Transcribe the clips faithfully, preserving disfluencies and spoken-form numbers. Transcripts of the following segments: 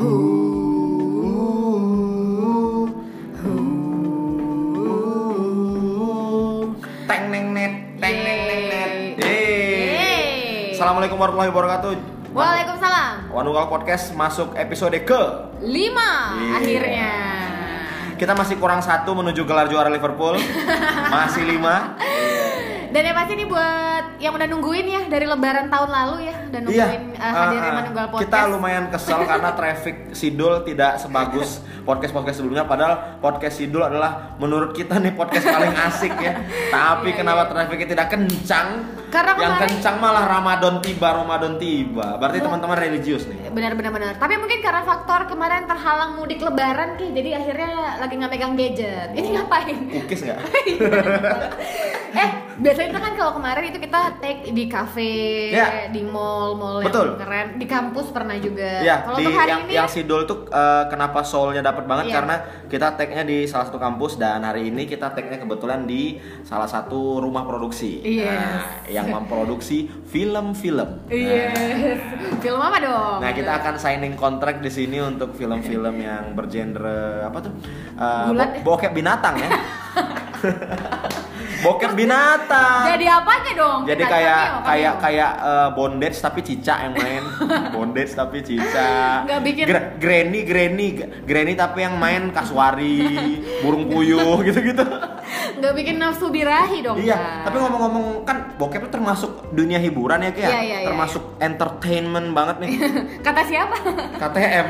Teng neng net, teng neng neng net. Yeay. Assalamualaikum warahmatullahi wabarakatuh. Waalaikumsalam. Manunggal Podcast masuk episode ke lima akhirnya. Kita masih kurang satu menuju gelar juara Liverpool. Masih lima. Dan yang pasti ini buat yang udah nungguin ya dari lebaran tahun lalu ya, dan nungguin iya, uh, hadirnya uh, Manunggal Podcast. Kita lumayan kesel karena traffic Sidul tidak sebagus podcast-podcast sebelumnya. Padahal podcast Sidul adalah menurut kita nih podcast paling asik ya. Tapi iya, kenapa iya. trafficnya tidak kencang? Karena yang kemarin, kencang malah Ramadan tiba, Ramadan tiba. Berarti oh, teman-teman religius nih. Benar-benar benar. Tapi mungkin karena faktor kemarin terhalang mudik lebaran Ki, jadi akhirnya lagi nggak megang gadget. Ini ngapain? Kukis nggak? eh, biasanya kan kalau kemarin itu kita take di kafe, ya, di mall-mall yang keren, di kampus pernah juga. Ya, kalau untuk hari yang, ini yang Sidul tuh uh, kenapa soul-nya dapat banget ya, karena kita take-nya di salah satu kampus dan hari ini kita take-nya kebetulan di salah satu rumah produksi. Yes. Nah, ya, yang memproduksi film-film. Iya. Yes. Nah, film apa dong? Nah, kita akan signing kontrak di sini untuk film-film yang bergenre apa tuh? Uh, bo- bokep binatang ya. Bokep binatang. Jadi apanya dong? Jadi kayak kayak kayak uh, bondage tapi cicak yang main. Bondage tapi cicak. Enggak bikin Gra- granny granny granny tapi yang main kasuari, burung puyuh gitu-gitu. Enggak bikin nafsu birahi dong. Iya, kan? Tapi ngomong-ngomong kan bokep itu termasuk dunia hiburan ya, Ki. Ya, ya, termasuk ya, entertainment banget nih. Kata siapa? K T M.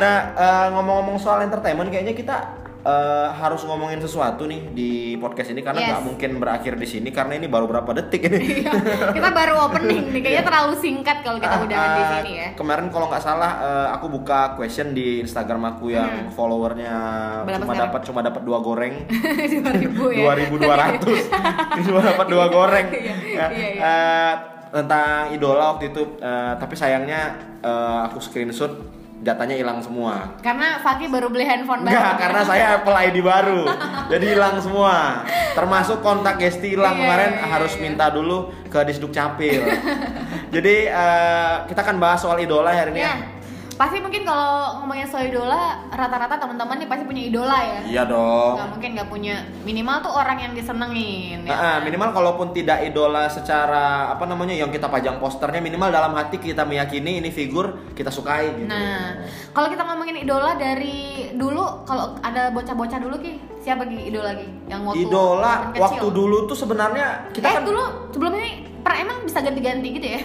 Nah, uh, ngomong-ngomong soal entertainment kayaknya kita Uh, harus ngomongin sesuatu nih di podcast ini karena nggak yes. mungkin berakhir di sini karena ini baru berapa detik ini. Kita baru opening nih, kayaknya terlalu singkat kalau kita uh, udahan uh, di sini ya. Kemarin kalau nggak salah uh, aku buka question di Instagram aku yang hmm. followernya cuma dapat cuma dapat dua goreng. dua ribu dua ratus Cuma dapat dua goreng. Iya, iya, iya. Uh, tentang idola waktu itu, uh, tapi sayangnya uh, aku screenshot. Datanya hilang semua. Karena Fakih baru beli handphone baru. Enggak, karena saya Apple I D baru. Jadi hilang semua. Termasuk kontak Gesti hilang yeah, kemarin yeah, harus yeah. minta dulu ke Disduk Capil. Jadi uh, kita akan bahas soal idola hari ini. Yeah. Pasti mungkin kalau ngomongin soal idola, rata-rata teman-teman nih pasti punya idola ya. Iya dong. Gak mungkin gak punya. Minimal tuh orang yang disenengin. Ya nah, kan? Minimal kalaupun tidak idola secara apa namanya yang kita pajang posternya, minimal dalam hati kita meyakini ini figur kita sukai gitu. Nah, kalau kita ngomongin idola dari dulu, kalau ada bocah-bocah dulu Ki, siapa idola lagi? Yang waktu idola waktu dulu tuh sebenarnya kita eh, kan dulu sebelum ini per emang bisa ganti-ganti gitu ya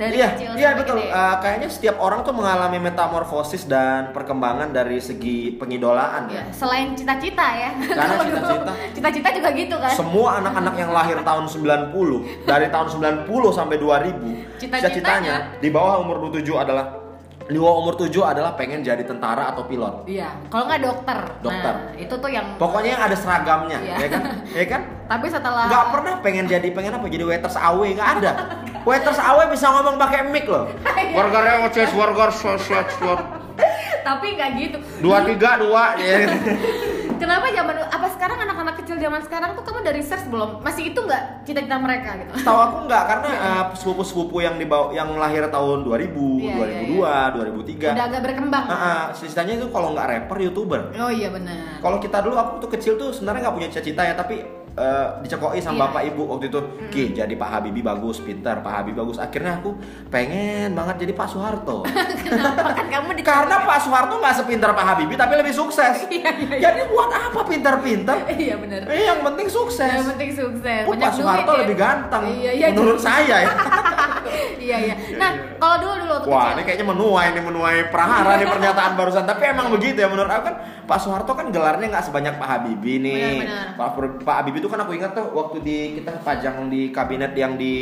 dari iya, kecil. Iya betul. Gitu ya. Uh, kayaknya setiap orang tuh mengalami metamorfosis dan perkembangan dari segi pengidolaan ya. Selain cita-cita ya. Karena cita-cita. Cita-cita juga gitu kan. Semua anak-anak yang lahir tahun sembilan puluh dari tahun sembilan puluh sampai dua ribu cita-citanya, cita-citanya di bawah umur dua puluh tujuh adalah di bawah umur tujuh adalah pengen jadi tentara atau pilot. Iya. Kalau nggak dokter. Dokter. Nah, itu tuh yang. Pokoknya yang ada seragamnya, iya, ya kan? Ya kan? Tapi setelah. Nggak pernah pengen jadi pengen apa? Jadi waiters awe nggak ada. Waiters awe bisa ngomong pakai mic loh. Wargarnya ngecas wargar sosial. Tapi nggak gitu. Dua tiga dua. Kenapa zaman apa sekarang anak-anak kecil zaman sekarang tuh kamu dari research belum? Masih itu enggak cita-cita mereka gitu? Tahu aku enggak karena uh, sepupu-sepupu yang dibawa yang lahir tahun dua ribu, yeah, dua ribu dua, yeah, yeah. dua ribu tiga udah agak berkembang. Heeh, uh, sisanya itu kalau enggak rapper, YouTuber. Oh iya benar. Kalau kita dulu aku tuh kecil tuh sebenarnya enggak punya cita-cita ya, tapi uh, dicekoi sama yeah. bapak ibu waktu itu. Mm. Ki, jadi Pak Habibie bagus, pintar, Pak Habibie bagus. Akhirnya aku pengen banget jadi Pak Soeharto. Kenapa kan kamu dicekoi? Karena Pak Soeharto enggak sepintar Pak Habibie tapi lebih sukses. yeah, yeah, yeah. Jadi buat apa pintar-pintar? Iya benar. Eh, yang penting sukses. Yang penting sukses. Oh, Pak Soeharto ya? Lebih ganteng. Iya, iya, menurut iya. saya ya. Iya iya. Nah, kalau dulu dulu waktu wah, kecil. Ini kayaknya menuai nih menuai prahara nih pernyataan barusan. Tapi emang begitu ya menurut aku kan Pak Soeharto kan gelarnya enggak sebanyak Pak Habibie nih. Pak Pak Habibie itu kan aku ingat tuh waktu di kita pajang di kabinet yang di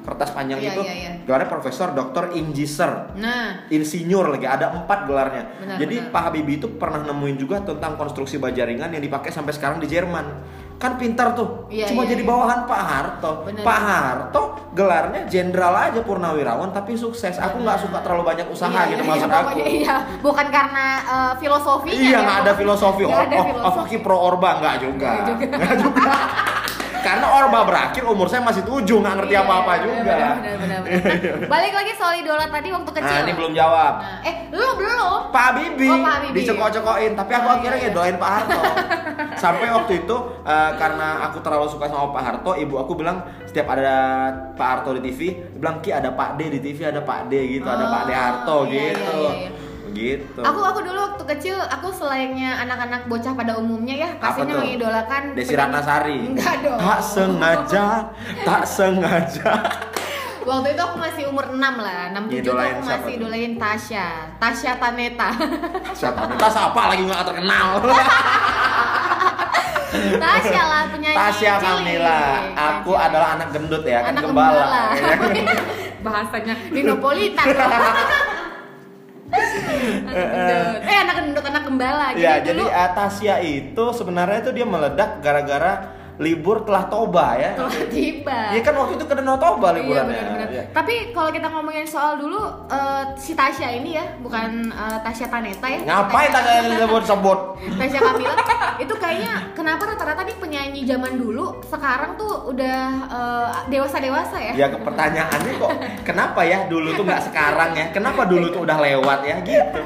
kertas panjang iya, itu iya, iya. gelarnya Profesor Doktor Insinyur. Nah, insinyur lagi ada empat gelarnya. Benar, jadi benar. Pak Habibie itu pernah nemuin juga tentang konstruksi baja ringan yang dipakai sampai sekarang di Jerman. Kan pintar tuh. Iya, cuma iya, jadi bawahan iya. Pak Harto. Benar, Pak Harto gelarnya jenderal aja purnawirawan tapi sukses. Benar. Aku enggak suka terlalu banyak usaha iya, gitu iya, maksud iya, aku. Iya, bukan karena uh, filosofinya. Iya, enggak ya, ada filosofi. Oh, oh, oh, oh, pro orba enggak juga. Enggak juga. karena Orba berakhir umur saya masih tujuh, nggak ngerti apa-apa iya, juga. Benar-benar. Balik lagi soal idola tadi waktu kecil. Nah, ini belum jawab. Nah. Eh, belum belum. Pak Habibie. Oh, Pak Habibie. Dicekok-cekokin, tapi aku oh, akhirnya iya. ngidolain Pak Harto. Sampai waktu itu uh, karena aku terlalu suka sama Pak Harto, ibu aku bilang setiap ada Pak Harto di T V, bilang Ki ada Pak D di T V, ada Pak D gitu, oh, ada Pak D Harto iya, gitu. Iya, iya, iya. Gitu. Aku aku dulu waktu kecil aku selainnya anak-anak bocah pada umumnya ya pastinya mengidolakan Desi Rana Sari. Enggak dong. Tak sengaja, tak sengaja. Waktu itu aku masih umur enam lah, enam tujuh idolain aku masih idolain Tasya, Tasya Taneta. Tasya Taneta siapa lagi nggak terkenal? Tasya lah penyanyi. Tasya Kamila. Aku Tasya adalah anak gendut ya, anak kan gembala. gembala. Bahasanya dinopolitan. Anak eh anak gendut anak gembala gitu. Ya, jadi uh, Tasya itu sebenarnya itu dia meledak gara-gara libur telah toba ya. Telah tiba. Iya kan waktu itu ke Danau Toba liburannya. Iya, benar-benar. Ya. Tapi kalau kita ngomongin soal dulu uh, si Tasya ini ya, bukan uh, Tasya Taneta ya. Ngapain Tasya disebut-sebut? Tasya Kamila itu kayaknya kenapa rata-rata nih penyanyi zaman dulu sekarang tuh udah uh, dewasa-dewasa ya? Ya pertanyaannya kok kenapa ya dulu tuh nggak sekarang ya? Kenapa dulu tuh udah lewat ya gitu?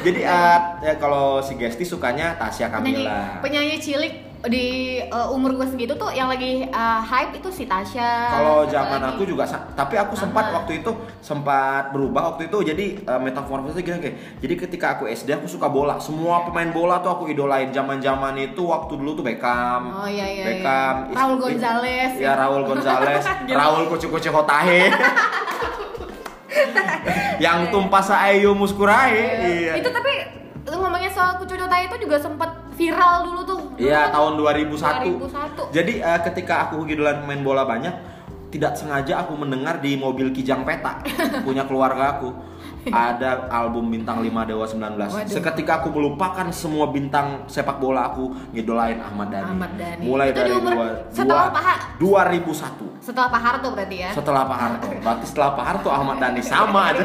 Jadi uh, ya, kalau si Gesti sukanya Tasya Kamila. Penyanyi, penyanyi cilik di uh, umur gue segitu tuh yang lagi uh, hype itu si Tasya. Kalau zaman lagi. aku juga, tapi aku sempat Aha. waktu itu sempat berubah waktu itu jadi uh, metamorfosis gitu kayak. Jadi ketika aku S D aku suka bola, semua pemain bola tuh aku idolain. Zaman-zaman itu waktu dulu tuh Beckham, oh, iya, iya, Beckham, iya. Raul Gonzalez, ya Raul Gonzalez, Raul kucu-kucu hotahe. Yang tumpas ayo muskurae. Iya. Iya. Itu tapi lu ngomongnya soal kucu hotahe itu juga sempat viral dulu tuh. Iya, tahun dua ribu satu. dua ribu satu. Jadi uh, ketika aku gidolan main bola banyak, tidak sengaja aku mendengar di mobil Kijang Peta punya keluarga aku ada album bintang lima Dewa sembilan belas. Waduh. Seketika aku melupakan semua bintang sepak bola aku, ngidolain Ahmad Dhani. Ahmad Dhani. Mulai itu dari umur, dua, setelah dua, dua ribu satu. Setelah Pak Harto berarti ya. Setelah Pak Harto. Berarti setelah Pak Harto Ahmad Dhani sama aja.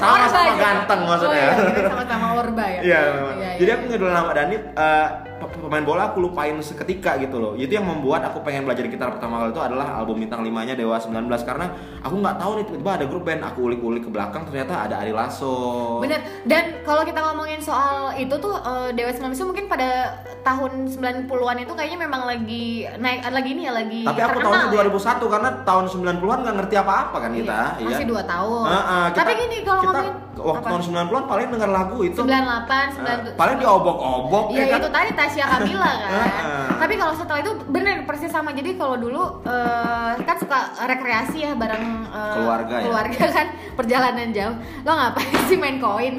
Sama-sama ganteng maksudnya. Oh, iya, sama-sama orba ya. Iya, memang. Ya, ya, jadi aku ngidolain Ahmad Dhani, uh, pemain bola aku lupain seketika gitu loh. Itu yang membuat aku pengen belajar gitar pertama kali itu adalah album bintang lima-nya Dewa sembilan belas karena aku nggak tahu nih tiba-tiba ada grup band, aku ulik-ulik ke belakang ternyata ada Ari Lasso. Bener. Dan kalau kita ngomongin soal itu tuh uh, Dewa sembilan belas itu mungkin pada tahun sembilan puluhan itu kayaknya memang lagi naik lagi nih ya lagi. Tapi aku tahun ya? dua ribu satu karena tahun sembilan puluhan nggak ngerti apa-apa kan kita. Iya. Masih ya. dua tahun. Uh, uh, kita, tapi gini kalau kita waktu apa? tahun sembilan puluhan paling denger lagu itu sembilan puluh delapan, sembilan puluh tujuh. Uh, paling diobok-obok ya, ya kan? Itu tadi Tasya Kamila kan. Tapi kalau setelah itu bener persis sama. Jadi kalau dulu uh, kan suka rekreasi ya bareng uh, keluarga, keluarga ya? Kan perjalanan jauh. Lo ngapain sih main koin?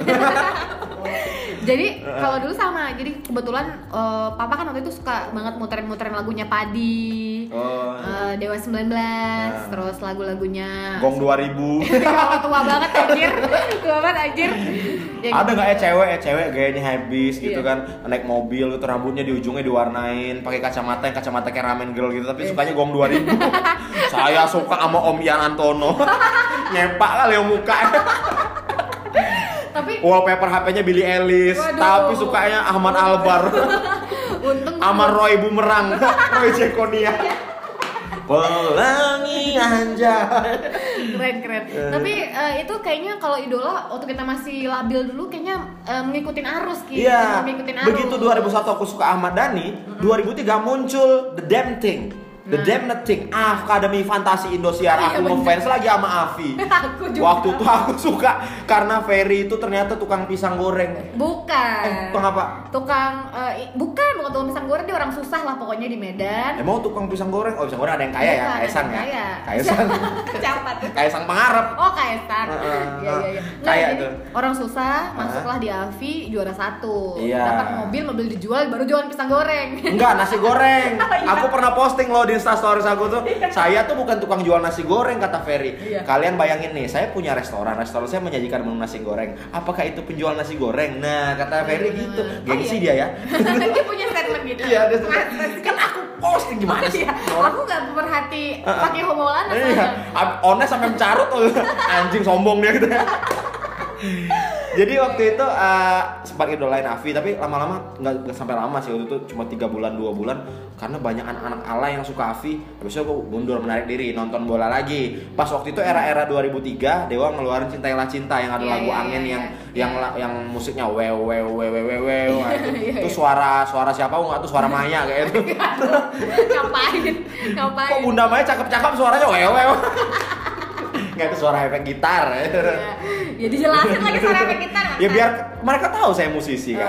Jadi kalau dulu sama. Jadi kebetulan uh, papa kan waktu itu suka banget muterin-muterin lagunya Padi, oh, uh, Dewa sembilan belas, nah. Terus lagu-lagunya Gong dua ribu. Tua banget anjir. Tua banget anjir. Ya, ada nggak gitu. ya cewek ya cewek gayanya habis yeah. gitu kan, naik mobil gitu, rambutnya di ujungnya diwarnain, pakai kacamata yang kacamata kayak ramen girl gitu, tapi yeah. sukanya Gong dua ribu. Saya suka sama Om Ian Antono. Nyepak lah leo muka. Tapi wallpaper H P-nya Billie Eilis, waduh. Tapi sukanya Ahmad Albar. Untung sama Roy Bumerang, Roy Cekonia. Pelangi anjay. Keren keren. Tapi uh, itu kayaknya kalau idola waktu kita masih labil dulu kayaknya uh, mengikutin arus gitu. Iya. Arus. Begitu dua ribu satu aku suka Ahmad Dhani, mm-hmm. dua ribu tiga muncul The Damn Thing. The nah. Damn Thing, Akademi Fantasi Indosiar. Oh, aku iya ngefans lagi sama Avi. Aku juga. Waktu itu aku suka karena Ferry itu ternyata tukang pisang goreng. Bukan. Eh, tukang apa? Tukang uh, bukan, bukan tukang pisang goreng, dia orang susah lah pokoknya di Medan. Emang tukang pisang goreng? Oh, pisang goreng ada yang kaya ya, Kaisang ya. Kaisang. Kecapat. Kaisang Pengarep. Oh, Kaisang. Iya uh, uh, iya iya. Kaya itu. Orang susah, masuklah di Avi juara satu. Iya. Dapat mobil, mobil dijual baru jualan pisang goreng. Enggak, nasi goreng. Aku pernah posting loh Insta stories aku tuh, saya tuh bukan tukang jual nasi goreng kata Ferry. Iya. Kalian bayangin nih, saya punya restoran, restoran saya menyajikan menu nasi goreng. Apakah itu penjual nasi goreng? Nah, kata Ferry gitu. Gengsi oh, iya. dia ya. Dia punya statement gitu. Iya, dia kan aku posting gimana sih? Iya. Aku nggak berhati pakai homolan. Iya. Honest sampai mencarut, anjing sombong dia gitu ya. Jadi waktu itu uh, sempat idolain Avi, tapi lama-lama nggak sampai lama sih, waktu itu cuma tiga bulan dua bulan, karena banyak anak-anak ala yang suka Avi. Habis itu aku mundur menarik diri, nonton bola lagi. Pas waktu itu era-era dua ribu tiga Dewa ngeluarin Cintailah Cinta yang ada yeah, lagu yeah, angin yeah, yang, yeah. yang yang yang musiknya wew wew wew wew wew. Itu suara suara siapa enggak tuh, suara Maya kayak itu. Ngapain? Ngapain? Kok Bunda Maya cakep-cakep suaranya wew wew. Enggak, itu suara efek gitar. Ya dijelasin lagi suara efek gitar. Ya biar mereka tahu saya musisi kan.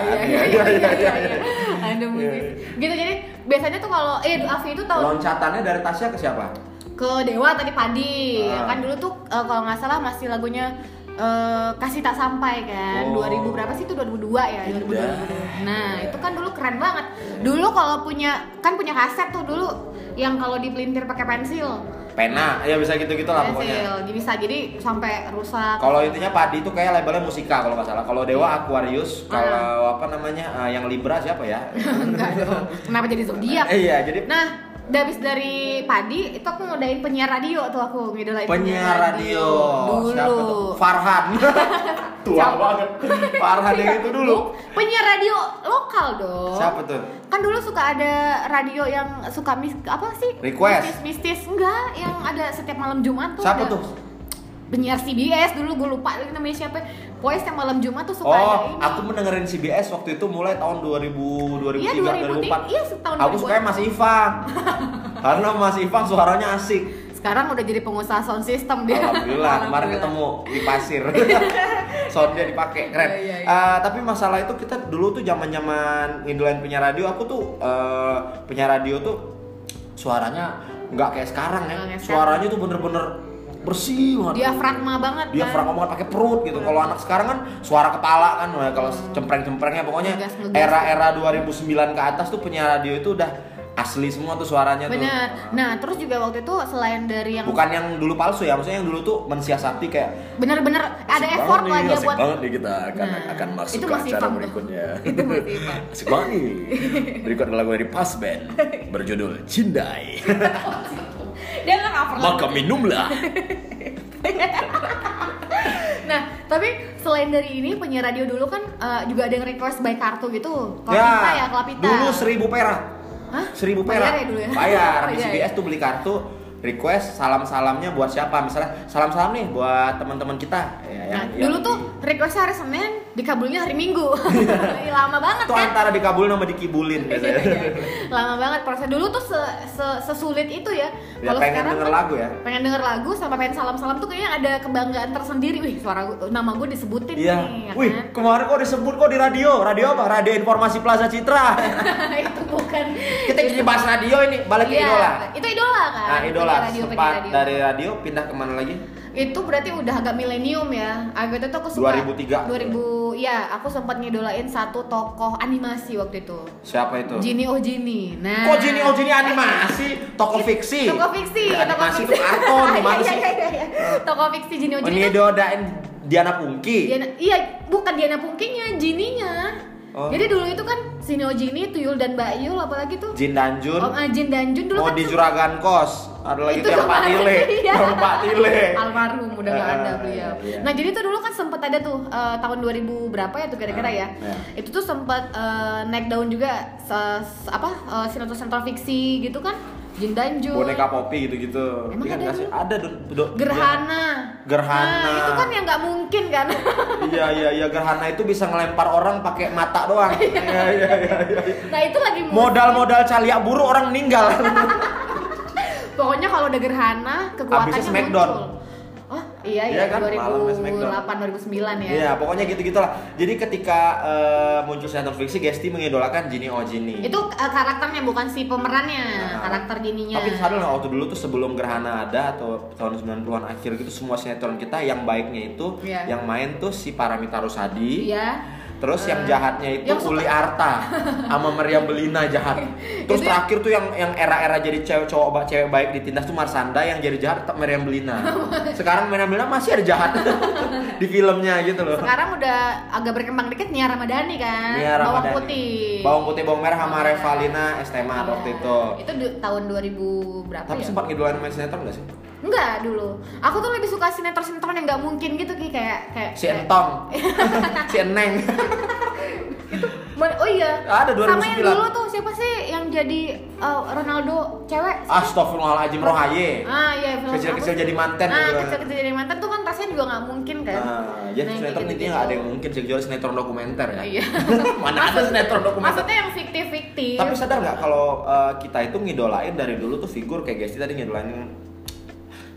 Ada musisi. Gitu, jadi biasanya tuh kalau eh Avi itu tahu loncatannya dari Tasya ke siapa? Ke Dewa tadi Padi. Uh. Kan dulu tuh uh, kalau enggak salah masih lagunya Uh, kasih tak sampai kan, oh. dua ribu berapa sih itu, dua ribu dua ya, dua ribu dua. Nah itu kan dulu keren banget. Dulu kalau punya kan punya kaset tuh dulu yang kalau dipelintir pakai pensil, pena, ya bisa gitu-gitu lah pokoknya. Bisa jadi sampai rusak. Kalau intinya Padi itu kayak labelnya Musika kalau nggak salah. Kalau Dewa Aquarius, kalau apa namanya uh, yang Libra siapa ya? Enggak dong. Kenapa jadi zodiak? Iya jadi. Nah. Habis dari Padi itu aku ngodain penyiar radio tuh, aku ngidolain penyiar radio, radio. Dulu Farhan tua banget Farhan yang itu dulu penyiar radio lokal dong. Siapa tuh? Kan dulu suka ada radio yang suka mis apa sih? Request mistis-mistis enggak yang ada setiap malam Jumat tuh. Siapa ada tuh? Penyiar C B S dulu, gue lupa namanya siapa. Pokoknya setiap malam Jumat tuh suka oh, ada ini. Aku mendengerin C B S waktu itu mulai tahun dua ribu, dua ribu tiga, iya, dua ribu empat. Iya, tahun aku suka Mas Ivang. Karena Mas Ivang suaranya asik. Sekarang udah jadi pengusaha sound system dia. Alhamdulillah, kemarin ketemu di pasir. Soundnya dipakai, keren. Iya, iya, iya. Uh, tapi masalah itu kita dulu tuh zaman-zaman ngidolain penyiar radio. Aku tuh uh, penyiar radio tuh suaranya nggak kayak sekarang ya. Kayak suaranya sekarang tuh bener-bener bersih banget, diafragma banget kan, diafragma banget pakai perut gitu. Kalau anak sekarang kan suara kepala kan, kalau hmm. cempreng-cemprengnya pokoknya era-era dua ribu sembilan ke atas tuh penyiar radio itu udah asli semua tuh suaranya. Bener. Tuh bener. Nah terus juga waktu itu selain dari yang bukan yang dulu palsu ya, maksudnya yang dulu tuh mensiasati kayak bener-bener ada effort lah dia buat banget nih kita akan nah, akan masuk ke acara berikutnya. Itu masih asik banget nih. Berikut lagu dari Pas Band berjudul Cindai. Dia nggak cover lagu. Maka minumlah. Nah, tapi selain dari ini penyiar radio dulu kan uh, juga ada yang request by kartu gitu. Klapita ya, ya klapita. Dulu seribu perak. Hah? Seribu perak. Bayar ya dulu ya. Bayar. Di C B S tuh beli kartu, request salam-salamnya buat siapa? Misalnya salam-salam nih buat teman-teman kita. Ya, nah, yang, dulu yang tuh di... request hari Senin, dikabulnya hari Minggu. Lama banget tuh kan? Antara dikabul sama dikibulin biasanya. Lama banget proses. Dulu tuh sesulit itu ya. Kalau ya, pengen denger kan, lagu ya. Pengen denger lagu sama pengen salam-salam tuh kayaknya ada kebanggaan tersendiri. Wih, suara gua, nama gue disebutin ya. Nih. Wih, kan? Kemarin kok disebut kok di radio. Radio apa? Radio Informasi Plaza Citra. Itu bukan. Kita jadi bahas radio ini, balik ya, ke idola. Itu idola kan? Nah, idola. Radio, sempat radio. Dari radio pindah kemana lagi? Itu berarti udah agak milenium ya. Agak itu aku suka dua ribu tiga ya, aku sempat ngidolain satu tokoh animasi waktu itu. Siapa itu? Jini O'Jini. Nah, kok Jini O'Jini animasi? Tokoh fiksi. Tokoh fiksi. Ya, animasi itu kartun, animasi. Iya, iya, iya. Tokoh fiksi Jini O'Jini. Ngidolain Diana Pungki. Diana, iya, bukan Diana Pungkinya, Jininya. Oh. Jadi dulu itu kan Jini O'Jini, Tuyul dan Mbak Yul, apalagi tuh Jin Danjun. Oh, uh, Jin Danjun dulu oh, kan di Juragan Kos. Ada lagi tuh yang Pak Tile. Iya. Yang Pak Tile. Almarhum udah enggak uh, ada beliau. Iya. Nah, jadi tuh dulu kan sempat ada tuh uh, tahun dua ribu berapa ya tuh kira-kira uh, ya. Iya. Itu tuh sempat uh, naik daun juga se- apa? Uh, sinetron-sinetron fiksi gitu kan. Jin Danjun, boneka Poppy gitu-gitu. Emang ya, ada sih? Ada do, do, Gerhana. Gerhana. Nah, itu kan yang nggak mungkin kan? Iya iya iya, Gerhana itu bisa ngelempar orang pakai mata doang. Iya iya iya. Ya. Nah itu lagi mungkin. Modal-modal caliak buru orang meninggal. Pokoknya kalau ada Gerhana kekuatannya muncul. Oh iya iya, iya kan? dua ribu delapan dua ribu sembilan ya. Iya, pokoknya gitu-gitulah. Jadi ketika uh, muncul sinetron fiksi, Gesti mengidolakan Jini O'Jini. Itu uh, karakternya bukan si pemerannya, nah, karakter Jininya. Tapi sadar waktu dulu tuh sebelum Gerhana ada atau tahun sembilan puluhan akhir gitu, semua sinetron kita yang baiknya itu yeah. yang main tuh si Paramitha Rusady. Iya. Yeah. Terus yang jahatnya itu Uli Arta sama Meriam Bellina jahat. Terus terakhir tuh yang yang era-era jadi cewek cowok cewek baik ditindas tuh Marsanda, yang jadi jahat tetap Meriam Bellina. Sekarang Meriam Bellina masih ada jahat di filmnya gitu loh. Sekarang udah agak berkembang dikit Nia Ramadhani kan. Nia Ramadhani. Bawang putih. Bawang putih bawang merah sama Revalina Estema ya, waktu itu. Itu du- tahun dua ribu berapa? Tapi ya? Sempat ngidolain main sinetron enggak sih? Enggak dulu. Aku tuh lebih suka sinetron-sinetron yang enggak mungkin gitu Ki, kayak kayak si Entong. Si Eneng. Itu oh iya. Ada dua ribu sembilan. Sama yang dulu tuh siapa sih yang jadi uh, Ronaldo cewek? Astagfirullahaladzim, Rohaye. Ah iya, kecil-kecil jadi manten gitu. Ah, kecil-kecil jadi manten tuh kan rasanya juga enggak mungkin kan. Nah, jadi nah, sinetron gitu, itu enggak gitu. Ada yang mungkin kecuali sinetron dokumenter ya. Iya. Mana maksud, ada sinetron dokumenter. Maksudnya yang fiktif-fiktif. Tapi sadar enggak kalau uh, kita itu ngidolain dari dulu tuh figur kayak Gesti tadi ngidolain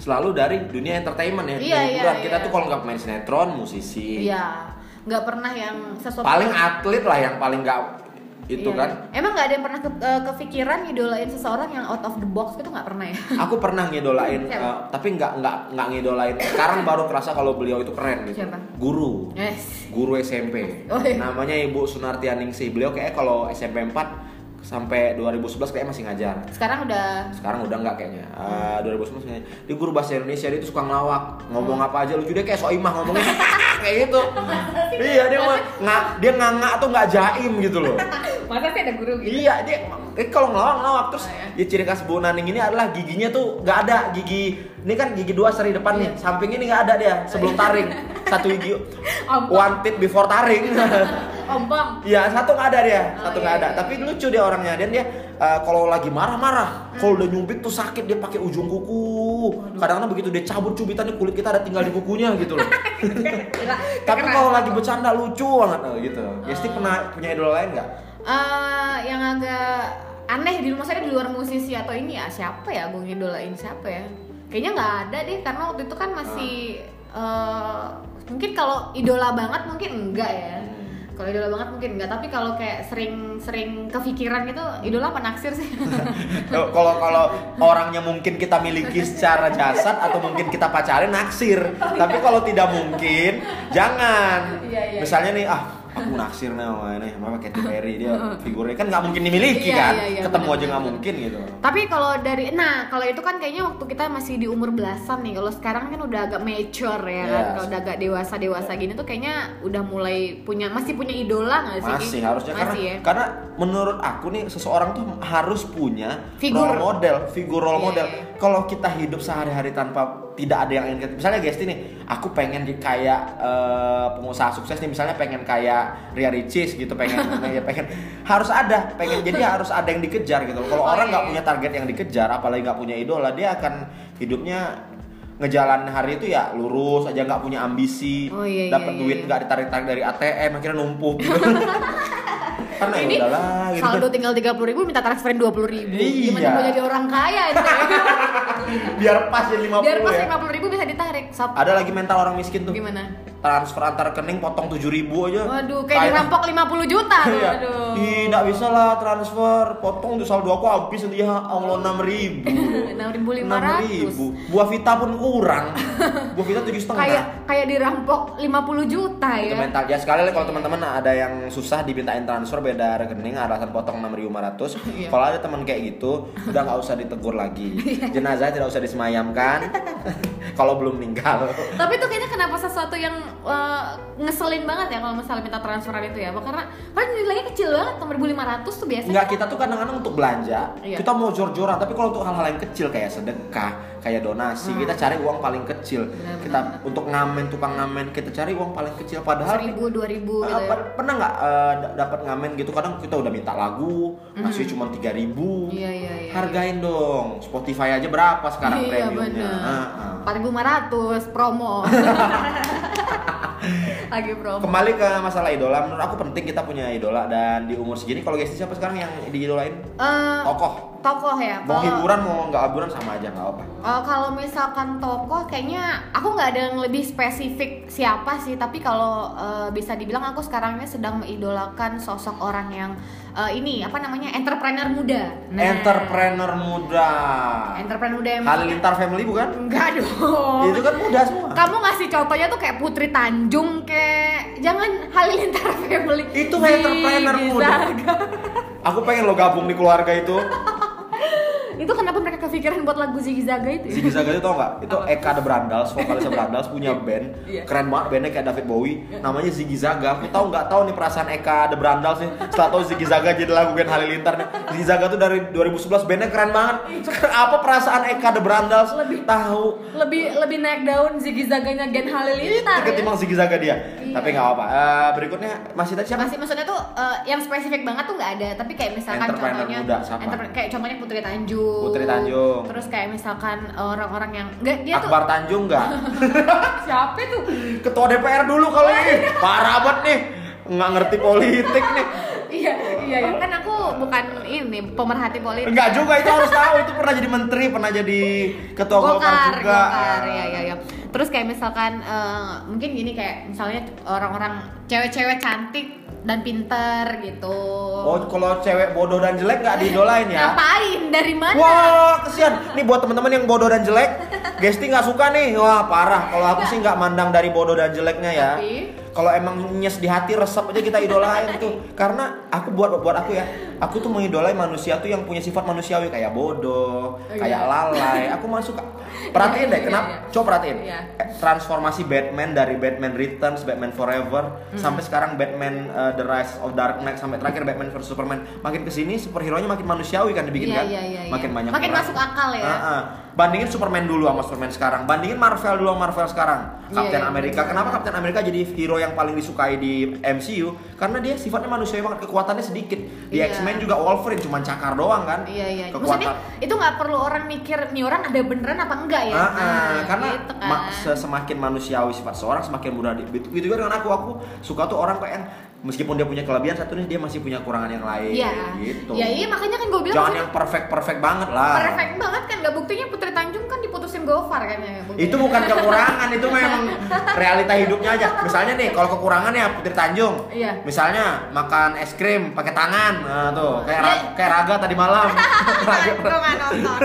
selalu dari dunia entertainment ya, iya, iya, kita iya. Tuh kalau nggak pemain sinetron, musisi, iya, nggak pernah yang sesuatu paling yang... atlet lah yang paling nggak itu iya, kan. Emang nggak ada yang pernah ke, uh, kepikiran ngidolain seseorang yang out of the box itu nggak pernah ya? Aku pernah ngidolain, uh, tapi nggak nggak nggak ngidolain. Sekarang baru kerasa kalau beliau itu keren gitu. Siapa? Guru, yes. Guru S M P, oh, iya. Namanya Ibu Sunartiningsih. Beliau kayak kalau S M P empat sampai dua ribu sebelas kayaknya masih ngajar. Sekarang udah Sekarang udah enggak kayaknya. Uh, dua ribu sebelas kayaknya. Dia guru bahasa Indonesia, dia itu suka ngelawak. Ngomong apa aja lucu, dia kayak Soimah ngomongnya. Kayak gitu. Iya, dia mah nggak dia nganga atau nggak jaim gitu loh. Masa sih ada guru gitu? Iya, dia eh, kalau ngelawak ngelawak terus. Oh, ya. Ya ciri khas Bu Naning ini adalah giginya tuh nggak ada gigi. Ini kan gigi dua seri depan nih, sampingnya ini nggak ada dia sebelum taring. Satu gigi one tip before taring. Ompong. Iya, satu nggak ada dia, satu nggak oh, iya, ada. Iya. Tapi lucu dia orangnya, dan dia uh, kalau lagi marah-marah, hmm. kalau udah nyubit tuh sakit, dia pakai ujung kuku. Kadang-kadang begitu dia cabut cubitannya kulit kita ada tinggal di kukunya gitu loh. Tapi kalau lagi bercanda lucu banget gitu. Gesti uh, pernah punya idola lain nggak? Uh, yang agak aneh di rumah saya di luar musisi atau ini ya siapa ya gue ngidolain siapa ya? Kayaknya nggak ada deh karena waktu itu kan masih uh. Uh, mungkin kalau idola banget mungkin enggak ya. Kalau idola banget mungkin enggak, tapi kalau kayak sering-sering kepikiran gitu, idola penaksir sih. Kalau kalau orangnya mungkin kita miliki secara jasad atau mungkin kita pacarin naksir. Tapi kalau tidak mungkin, jangan. Iya, iya. Misalnya nih, ah aku naksir nih sama ini, sama Katy Perry, dia figurnya kan nggak mungkin dimiliki iya, kan, iya, iya, ketemu bener, aja nggak mungkin gitu. Tapi kalau dari, nah kalau itu kan kayaknya waktu kita masih di umur belasan nih, kalau sekarang kan udah agak mature ya, yes. Kan, kalau udah agak dewasa dewasa gini tuh kayaknya udah mulai punya, masih punya idola nggak sih? Masih gitu? Harusnya masih, karena, ya? Karena menurut aku nih seseorang tuh harus punya figur role model, figur role yeah, model. Yeah. Kalau kita hidup sehari-hari tanpa tidak ada yang ingin kita, misalnya Gesti nih, aku pengen di kayak uh, pengusaha sukses nih, misalnya pengen kayak Ria Ricis gitu, pengen ya pengen harus ada, pengen jadi harus ada yang dikejar gitu. Kalau oh, orang nggak iya, punya target yang dikejar, apalagi nggak punya idola, dia akan hidupnya ngejalan hari itu ya lurus aja, nggak punya ambisi, oh, iya, dapat iya, iya, duit nggak ditarik-tarik dari A T M, akhirnya numpuk gitu. Karena ini udahlah, gitu. Saldo tinggal tiga puluh ribu minta transferin dua puluh ribu. Iya. Gimana mau jadi orang kaya itu ya? Biar pas jadi lima puluh ribu. Biar pas lima puluh ribu ya? Bisa ditarik. Sop. Ada lagi mental orang miskin tuh. Gimana? Transfer antar rekening potong tujuh ribu aja. Waduh, kayak Kaya. dirampok lima puluh juta. Iya. Aduh. Tidak bisa lah transfer, potong tuh saldo aku habis nanti ya Allah enam ribu. enam ribu lima ratus. Buah Vita pun kurang. Buah Vita tujuh koma lima. Kayak kayak dirampok lima puluh juta ya. Itu mental. Ya sekali lah kalau teman-teman ada yang susah dimintain transfer beda rekening alasan potong enam ribu lima ratus. Iya. Kalau ada teman kayak gitu udah enggak usah ditegur lagi. Jenazah tidak usah disemayamkan. Kalau belum meninggal. Tapi itu kayaknya kenapa sesuatu yang uh, ngeselin banget ya kalau misalnya minta transferan itu ya. Karena kan nilainya kecil banget, enam ribu lima ratus tuh biasanya. Enggak, kita tuh kadang-kadang untuk belanja, iya, kita mau jor-joran, tapi kalau untuk hal-hal yang kecil kayak sedekah, kayak donasi, hmm. kita cari uang paling kecil. Benar, kita benar. Untuk ngamen, tukang ngamen, kita cari uang paling kecil padahal seribu, dua ribu uh, gitu. Ya. Pernah enggak uh, d- dapat ngamen gitu, kadang kita udah minta lagu, masih mm-hmm. cuma tiga ribu. Iya, iya, iya. Hargain dong. Spotify aja berapa sekarang iya, premiumnya? empat ribu lima ratus promo. Lagi promo. Kembali ke masalah idola, menurut aku penting kita punya idola, dan di umur segini kalau Gesti siapa sekarang yang diidolain? Uh, tokoh. Tokoh ya. Mau kalo, hiburan mau nggak hiburan sama aja nggak apa. Uh, kalau misalkan tokoh, kayaknya aku nggak ada yang lebih spesifik siapa sih. Tapi kalau uh, bisa dibilang aku sekarang ini sedang mengidolakan sosok orang yang uh, ini apa namanya entrepreneur muda. Nah, entrepreneur muda. Entrepreneur muda. Halilintar family bukan? Enggak dong. Itu kan muda semua. Kamu ngasih contohnya tuh kayak Putri Tanjung kayak jangan Halilintar family. Itu Ziggy entrepreneur muda. Aku pengen lo gabung di keluarga itu. Itu kenapa mereka kepikiran buat lagu Ziggy Zaga itu? Ziggy Zaga itu tau gak? Itu apa? Eka The Brandals, vokalisnya Brandals punya band, yeah. Keren banget bandnya kayak David Bowie, namanya Ziggy Zaga. Aku tau gak tau nih perasaan Eka The Brandals nih. Setelah tau Ziggy Zaga jadi lagu Gen Halilintar nih. Ziggy Zaga tuh dari dua ribu sebelas bandnya keren banget. Apa perasaan Eka The Brandals? Lebih tahu. Lebih lebih naik daun Ziggy Zaganya Gen Halilintar. Ketimbang ya? Ziggy Zaga dia. Yeah. Tapi nggak apa-apa. Uh, berikutnya masih tadi siapa? Masih maksudnya tuh uh, yang spesifik banget tuh nggak ada. Tapi kayak misalkan contohnya, muda, entrepreneur, kayak contohnya Putri Tanjung. Putri Tanjung. Terus kayak misalkan orang-orang yang enggak dia Akbar tuh Tanjung enggak? Siapa tuh? Ketua D P R dulu kalau ini. Parah banget nih. Enggak ngerti politik nih. Iya, iya ya. Kan aku bukan ini pemerhati politik. Enggak juga itu harus tahu. Itu pernah jadi menteri, pernah jadi ketua Golkar juga. Golkar, ya ya ya. Terus kayak misalkan uh, mungkin gini kayak misalnya orang-orang cewek-cewek cantik dan pinter gitu. Oh, kalau cewek bodoh dan jelek nggak diidolain ya? Ngapain? Dari mana? Wah, kesian. Nih buat teman-teman yang bodoh dan jelek, Gesti nggak suka nih. Wah, parah. Kalau aku sih nggak mandang dari bodoh dan jeleknya ya. Tapi kalau emang nyes di hati resep aja kita idolain tuh. Karena aku buat buat aku ya. Aku tuh mengidolai manusia tuh yang punya sifat manusiawi kayak bodoh, oh, kayak iya. lalai. Aku masuk. Perhatiin deh, kenapa? Iya, iya. Coba perhatiin. Iya. Transformasi Batman dari Batman Returns, Batman Forever, mm-hmm. sampai sekarang Batman uh, The Rise of Dark Knight sampai terakhir Batman versus Superman. Makin kesini superhero-nya makin manusiawi kan dibikin iya, kan? Iya, iya, makin iya. banyak. Makin orang. Masuk akal ya. Uh-uh. Bandingin Superman dulu sama Superman sekarang. Bandingin Marvel dulu sama Marvel sekarang. Captain iya, iya, America. Iya. Kenapa Captain America jadi hero yang paling disukai di M C U? Karena dia sifatnya manusiawi banget, kekuatannya sedikit. Di iya. X-Men juga Wolverine cuma cakar doang kan? Iya, iya. Kekuatan. Maksudnya itu nggak perlu orang mikir nih orang ada beneran apa enggak ya? Nah, nah, karena gitu kan. ma- semakin manusiawi sifat seorang semakin mudah dibitu. Gitu juga dengan aku, aku suka tuh orang kayak meskipun dia punya kelebihan satu nih dia masih punya kekurangan yang lain ya. Gitu. Ya iya makanya kan gue bilang jangan yang perfect-perfect banget lah. Perfect banget kan enggak buktinya Putri Tanjung kan diputusin Gofar kan ya. Itu bukan kekurangan, itu memang realita hidupnya aja. Misalnya nih kalau kekurangannya Putri Tanjung. Iya. Misalnya makan es krim pakai tangan. Nah tuh kayak ra- kayak Raga tadi malam. Raga enggak nonton.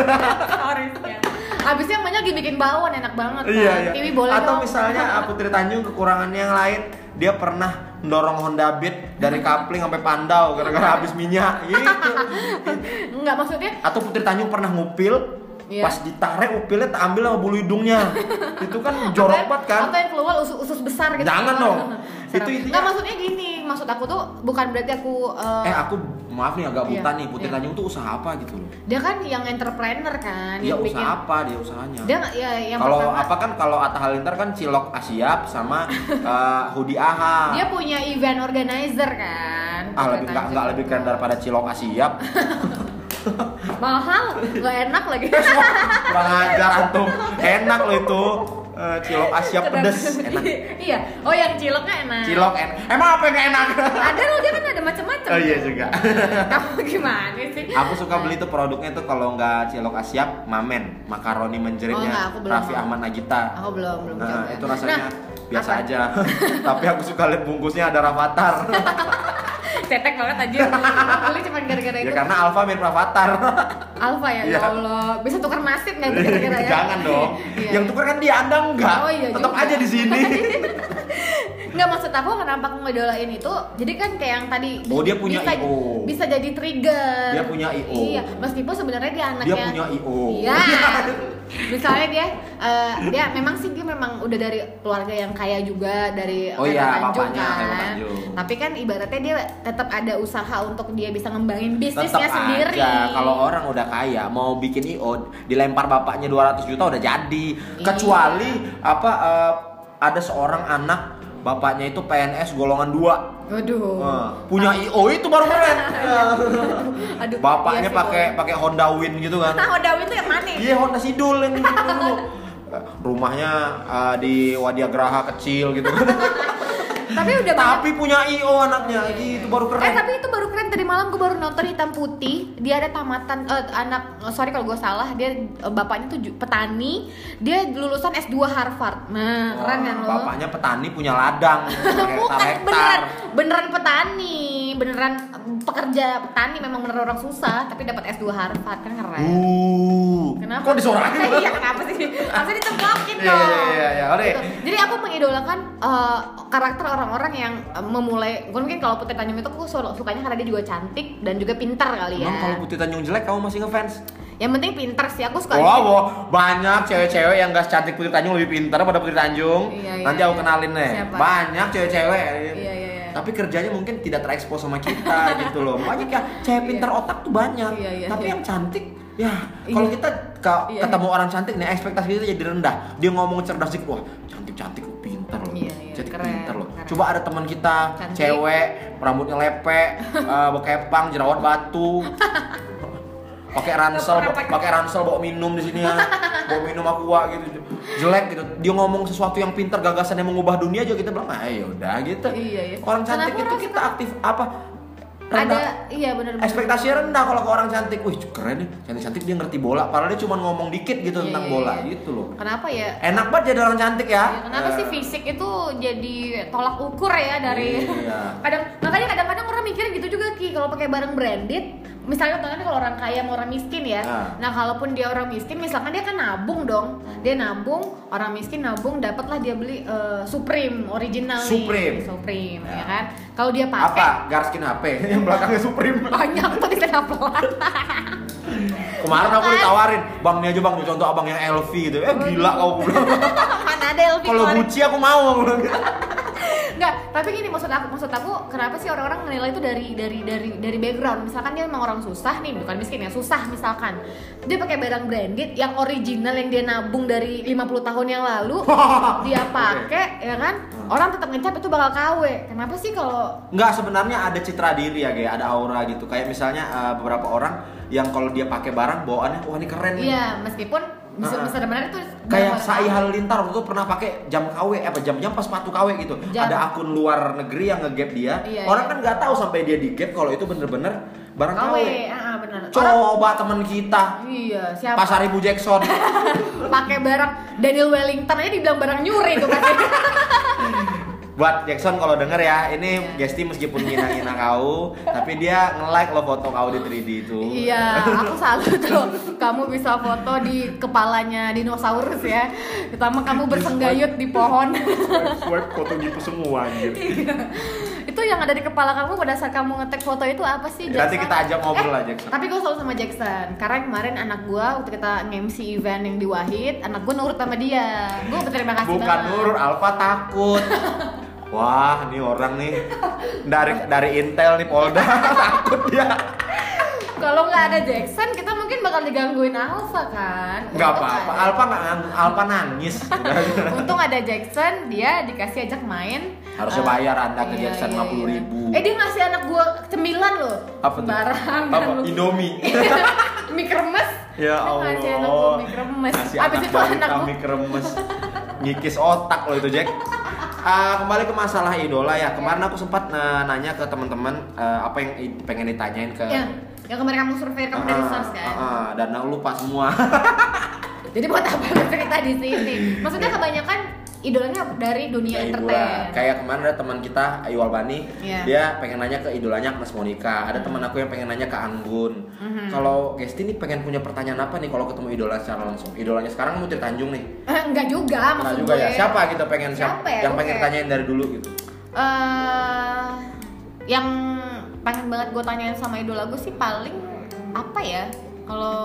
Sorry ya. Habisnya banyak dibikin bawon enak banget kan. Iya, iya. T V boleh atau dong. Misalnya Putri Tanjung kekurangannya yang lain dia pernah dorong Honda Beat dari Kapling sampai Pandau gara-gara habis minyak gitu. Enggak maksudnya atau Putri Tanjung pernah ngupil yeah. Pas ditarik upilnya tak ambil sama bulu hidungnya. Itu kan jorok banget kan. Atau yang keluar usus-usus besar gitu. Jangan dong. Itu itu. Enggak maksudnya gini, maksud aku tuh bukan berarti aku uh, eh aku maaf nih agak buta iya, nih Putri iya. Tanjung tuh usaha apa gitu loh. Dia kan yang entrepreneur kan. Dia yang usaha bikin, apa dia usahanya? Dia ya yang kalau apa kan kalau Atta Halilintar kan Cilok Asiap sama uh, Hudi Aha. Dia punya event organizer kan. Ah lebih enggak enggak lebih keren daripada Cilok Asiap. Mahal, gak enak lagi. Kurang ajar antum. Enak loh itu. Uh, cilok Asia pedes enak. Iya. Oh, yang ciloknya enak. Cilok enak. Emang apa yang gak enak? Ada loh, dia kan ada macam-macam. Oh iya juga. Kamu gimana sih? Aku suka beli tuh produknya tuh kalau nggak Cilok Asia, Mamen, makaroni menjeritnya oh, Raffi Ahmad Nagita. Aku belum belum. Nah, itu rasanya nah, biasa apa? Aja. Tapi aku suka lihat bungkusnya ada Rafathar. Cetek banget aja. Beli cuma gara-gara itu. Ya karena Alfa mirip Rafathar. Alfa ya, ya Allah. Bisa tukar nasib enggak gara-gara ya? Jangan dong. Ya. Yang tukar kan dia Anda enggak. Oh, iya tetap aja di sini. Enggak maksud aku kenapa aku ngedolain itu. Jadi kan kayak yang tadi oh, dia punya bisa, I O. Bisa jadi trigger. Dia punya I O. Iya, meskipun sebenarnya dia anaknya dia punya I O. Iya. Misalnya dia uh, dia memang sih dia memang udah dari keluarga yang kaya juga dari oh iya, Tanjung kan. Tapi kan ibaratnya dia tetap ada usaha untuk dia bisa ngembangin bisnisnya tetep sendiri. Aja kalau orang udah kaya mau bikin I O dilempar bapaknya dua ratus juta udah jadi. Iya. Kecuali apa uh, ada seorang anak bapaknya itu P N S golongan dua. Aduh. Uh, punya Tadi. I O itu baru keren. Aduh. Bapaknya iya pakai pakai Honda Win gitu kan. Nah, Honda Win tuh yang mana? Iya, Honda Sidul yang dulu. Rumahnya uh, di Wadiagraha kecil gitu. Tapi udah tapi banyak. Punya I O anaknya. Iya, gitu iya. Baru keren. Eh, tapi itu baru keren tadi malam gue baru nonton Hitam Putih. Dia ada tamatan uh, anak sorry kalau gue salah, dia uh, bapaknya tuh petani, dia lulusan S dua Harvard. Nah, keren kan lo? Bapaknya petani punya ladang. Bukan beneran, beneran petani, beneran pekerja petani, memang beneran orang susah tapi dapat S dua Harvard, kan keren. Uh, kenapa? Kok disorakin? Iya, kenapa sih? Harusnya ditempatin dong. Iya, iya, iya. Jadi aku mengidolakan uh, karakter orang-orang yang uh, memulai. Gue mungkin kalau Putri Tanjung itu aku sukanya karena dia juga cantik dan juga pintar kali ya. Emang kalau Putri Tanjung jelek kamu masih ngefans? Yang penting pintar sih, aku suka. Wow, wow. Banyak cewek-cewek yang gak cantik Putri Tanjung lebih pintar pada Putri Tanjung. Iya, nanti iya, aku kenalin deh. Siapa? Banyak cewek-cewek. Iya, iya. Tapi kerjanya mungkin tidak terekspos sama kita gitu loh. Banyak ya cewek pintar, otak tuh banyak. Iya, iya, tapi iya, yang cantik ya kalau iya, kita ka- iya, ketemu iya, orang cantik nih ekspektasi kita jadi rendah. Dia ngomong cerdas sih, wah cantik-cantik loh, pintar loh. Iya, iya, cantik keren, pintar loh. Keren. Coba ada teman kita cantik, cewek, rambutnya lepek, uh, bokepang, jerawat batu. Pakai ransel, pakai ransel bawa minum di sini ya. Bawa minum aqua gitu. Jelek gitu. Dia ngomong sesuatu yang pintar, gagasan yang mengubah dunia aja kita bilang, "Ah, ya udah gitu." Iya, iya. Orang cantik itu kita suka aktif apa? Rendah. Ada iya benar. Ekspektasinya rendah kalau ke orang cantik. Wih, keren nih. Cantik-cantik dia ngerti bola. Padahal dia cuma ngomong dikit gitu iya, tentang iya, bola iya, gitu loh. Kenapa ya? Enak banget jadi orang cantik ya. Iya, kenapa uh, sih fisik itu jadi tolak ukur ya dari iya. Kadang makanya kadang-kadang orang mikir gitu juga Ki, kalau pakai barang branded misalnya contohnya kalau orang kaya sama orang miskin ya. Nah, nah kalaupun dia orang miskin, misalkan dia kan nabung dong. Dia nabung, orang miskin nabung, dapatlah dia beli uh, Supreme original Supreme. nih. Supreme. Nah, ya kan? Kalau dia pakai apa? Garskin H P yang belakangnya Supreme. Banyak tuh bisa upload. Kemarin aku ditawarin, "Bang, ini aja Bang, contoh abang yang L V gitu." Eh gila kau bilang. Mana ada L V. Kalau Gucci aku mau aku bilang. Enggak, tapi gini maksud aku, maksud aku kenapa sih orang-orang menilai itu dari dari dari dari background. Misalkan dia emang orang susah nih, bukan miskin ya, susah misalkan. Dia pakai barang branded yang original yang dia nabung dari lima puluh tahun yang lalu. Dia pakai okay, ya kan? Orang tetap ngecap itu bakal K W. Kenapa sih kalau enggak, sebenarnya ada citra diri ya, kayak ada aura gitu. Kayak misalnya uh, beberapa orang yang kalau dia pakai barang bawaannya wah ini keren nih. Iya, meskipun bisa bisa benar itu kayak Sa'i Halilintar waktu itu pernah pakai jam K W apa jam-jam pas sepatu K W gitu. Jam. Ada akun luar negeri yang nge-gap dia. Iya, orang iya, kan nggak tahu sampai dia di-gap kalau itu bener-bener barang K W. Heeh, benar. Coba orang... teman kita. Iya, siapa? Pasaribu Jackson. Pakai barang Daniel Wellington aja dibilang barang nyuri itu kan. Buat Jackson kalau denger ya, ini yeah, Gesti meskipun ngina-ngina kau, tapi dia nge-like lo foto kau di tiga D itu. Iya, aku salut loh. Kamu bisa foto di kepalanya dinosaurus ya. Pertama kamu bersenggayut di pohon. Swipe foto gitu semua anjir. Iya. Itu yang ada di kepala kamu pada saat kamu ngetek foto itu apa sih, Jackson? Nanti kita ajak ngobrol lah eh, Jackson. Tapi gue selalu sama Jackson. Karena kemarin anak gue waktu kita nge-M C event yang di Wahid, anak gue nurut sama dia. Gue berterima kasih banget. Bukan nurut, Alfa takut. Wah, ini orang nih dari dari Intel nih Polda takut dia. Kalau nggak ada Jackson, kita mungkin bakal digangguin Alfa kan? Nggak apa-apa, ada... Alfa nggak Alfa nangis. Untung ada Jackson, dia dikasih ajak main. Harusnya bayar anda ke iya, Jackson lima puluh iya, ribu. Eh dia ngasih anak gua cemilan loh. Apa tuh? Barang. Apa? Indomie. Mie kremes. Ya Allah. Ngasih anak gua mie kremes. Abis itu anak gua mie kremes. Ngikis otak loh itu Jack. Uh, kembali ke masalah idola ya. Kemarin aku sempat uh, nanya ke teman-teman uh, apa yang i- pengen ditanyain ke ya, yang kemarin kamu survei kamu uh, dari source kan. Uh, uh, dan aku lupa semua. Jadi buat apa cerita di sini? Maksudnya kebanyakan idolanya dari dunia ya, entertain. Kayak kemarin ada teman kita Ayu Albani, yeah, dia pengen nanya ke idolanya Agnes Monica. Ada teman aku yang pengen nanya ke Anggun. Mm-hmm. Kalau Gesti nih pengen punya pertanyaan apa nih kalau ketemu idola secara langsung? Idolanya sekarang Putri Tanjung nih? Eh, enggak juga, enggak maksud juga gue. Ya. Siapa gitu pengen siapa? siapa ya, yang pengen tanyain dari dulu gitu? Uh, yang pengen banget gue tanyain sama idola gue sih paling apa ya? Kalau